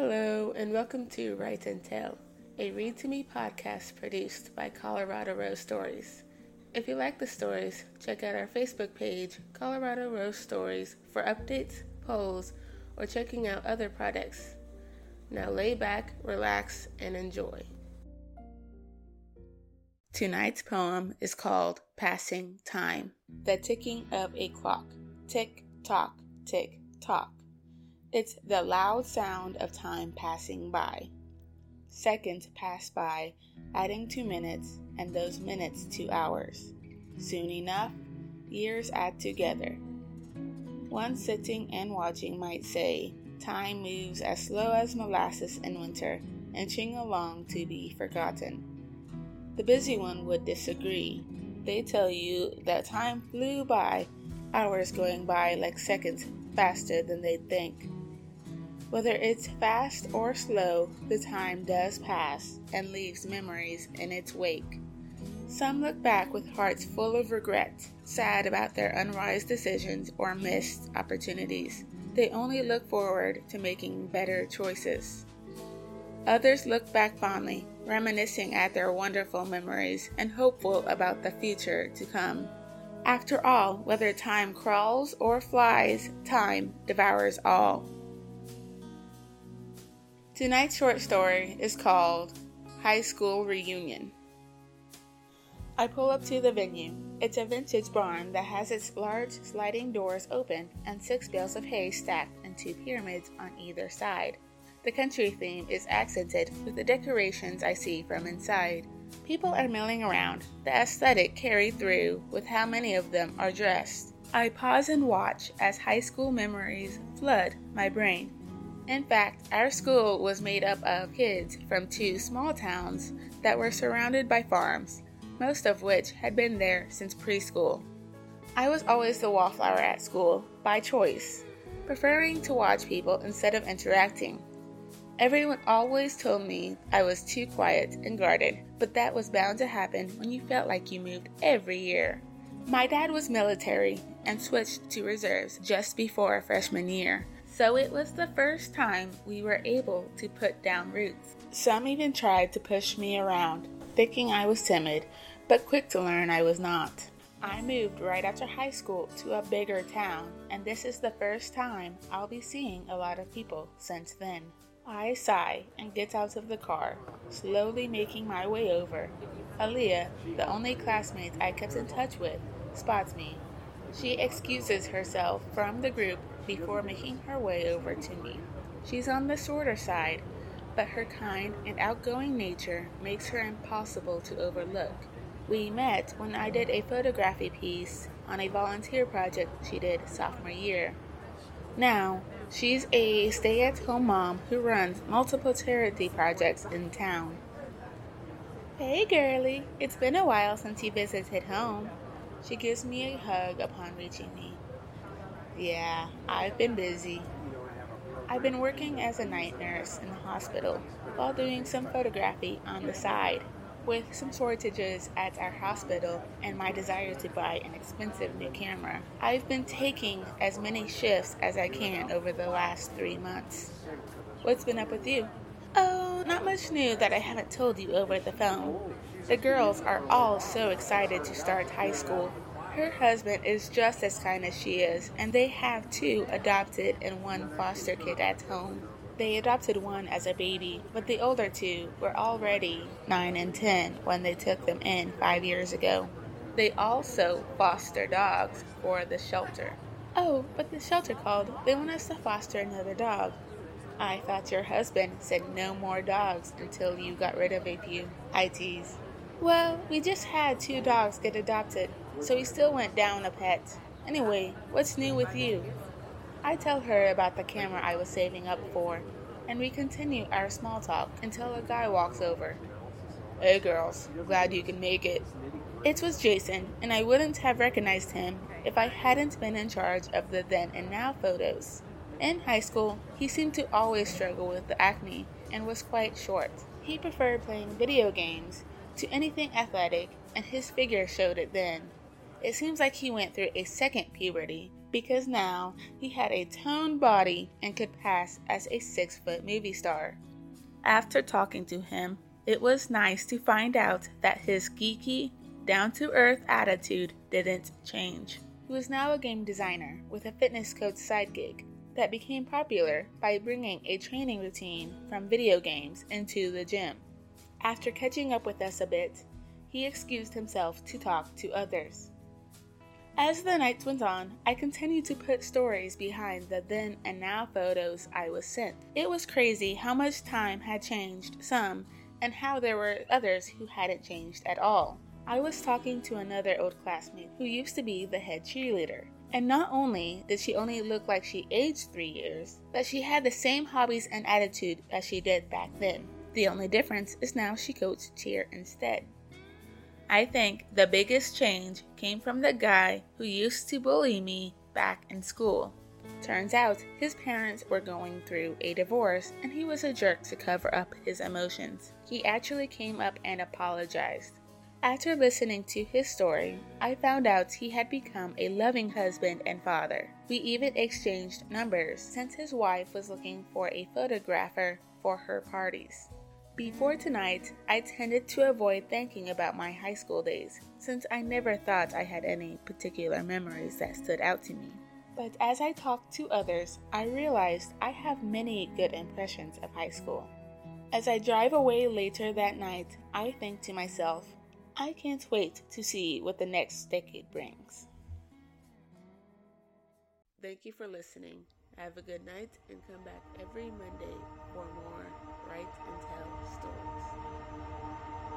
Hello, and welcome to Write and Tell, a Read to Me podcast produced by Colorado Rose Stories. If you like the stories, check out our Facebook page, Colorado Rose Stories, for updates, polls, or checking out other products. Now lay back, relax, and enjoy. Tonight's poem is called Passing Time, the ticking of a clock. Tick, tock, tick, tock. It's the loud sound of time passing by. Seconds pass by, adding 2 minutes, and those minutes to hours. Soon enough, years add together. One sitting and watching might say, time moves as slow as molasses in winter, inching along to be forgotten. The busy one would disagree. They tell you that time flew by, hours going by like seconds faster than they think. Whether it's fast or slow, the time does pass and leaves memories in its wake. Some look back with hearts full of regret, sad about their unwise decisions or missed opportunities. They only look forward to making better choices. Others look back fondly, reminiscing at their wonderful memories and hopeful about the future to come. After all, whether time crawls or flies, time devours all. Tonight's short story is called High School Reunion. I pull up to the venue. It's a vintage barn that has its large sliding doors open and 6 bales of hay stacked in 2 pyramids on either side. The country theme is accented with the decorations I see from inside. People are milling around, the aesthetic carried through with how many of them are dressed. I pause and watch as high school memories flood my brain. In fact, our school was made up of kids from 2 small towns that were surrounded by farms, most of which had been there since preschool. I was always the wallflower at school, by choice, preferring to watch people instead of interacting. Everyone always told me I was too quiet and guarded, but that was bound to happen when you felt like you moved every year. My dad was military and switched to reserves just before freshman year. So it was the first time we were able to put down roots. Some even tried to push me around, thinking I was timid, but quick to learn I was not. I moved right after high school to a bigger town, and this is the first time I'll be seeing a lot of people since then. I sigh and get out of the car, slowly making my way over. Aaliyah, the only classmate I kept in touch with, spots me. She excuses herself from the group before making her way over to me. She's on the shorter side, but her kind and outgoing nature makes her impossible to overlook. We met when I did a photography piece on a volunteer project she did sophomore year. Now, she's a stay-at-home mom who runs multiple charity projects in town. Hey girlie, it's been a while since you visited home. She gives me a hug upon reaching me. Yeah, I've been busy. I've been working as a night nurse in the hospital while doing some photography on the side. With some shortages at our hospital and my desire to buy an expensive new camera, I've been taking as many shifts as I can over the last 3 months. What's been up with you? Oh, not much new that I haven't told you over the phone. The girls are all so excited to start high school. Her husband is just as kind as she is, and they have 2 adopted and 1 foster kid at home. They adopted 1 as a baby, but the older 2 were already 9 and 10 when they took them in 5 years ago. They also foster dogs for the shelter. Oh, but the shelter called. They want us to foster another dog. I thought your husband said no more dogs until you got rid of a few. I tease. Well, we just had 2 dogs get adopted, so we still went down a pet. Anyway, what's new with you? I tell her about the camera I was saving up for, and we continue our small talk until a guy walks over. Hey girls, glad you can make it. It was Jason, and I wouldn't have recognized him if I hadn't been in charge of the then and now photos. In high school, he seemed to always struggle with the acne and was quite short. He preferred playing video games to anything athletic, and his figure showed it then. It seems like he went through a second puberty because now he had a toned body and could pass as a 6-foot movie star. After talking to him, it was nice to find out that his geeky, down-to-earth attitude didn't change. He was now a game designer with a fitness coach side gig that became popular by bringing a training routine from video games into the gym. After catching up with us a bit, he excused himself to talk to others. As the nights went on, I continued to put stories behind the then and now photos I was sent. It was crazy how much time had changed some and how there were others who hadn't changed at all. I was talking to another old classmate who used to be the head cheerleader. And not only did she only look like she aged 3 years, but she had the same hobbies and attitude as she did back then. The only difference is now she coached cheer instead. I think the biggest change came from the guy who used to bully me back in school. Turns out his parents were going through a divorce and he was a jerk to cover up his emotions. He actually came up and apologized. After listening to his story, I found out he had become a loving husband and father. We even exchanged numbers since his wife was looking for a photographer for her parties. Before tonight, I tended to avoid thinking about my high school days, since I never thought I had any particular memories that stood out to me. But as I talked to others, I realized I have many good impressions of high school. As I drive away later that night, I think to myself, I can't wait to see what the next decade brings. Thank you for listening. Have a good night and come back every Monday for more Write and Tell stories.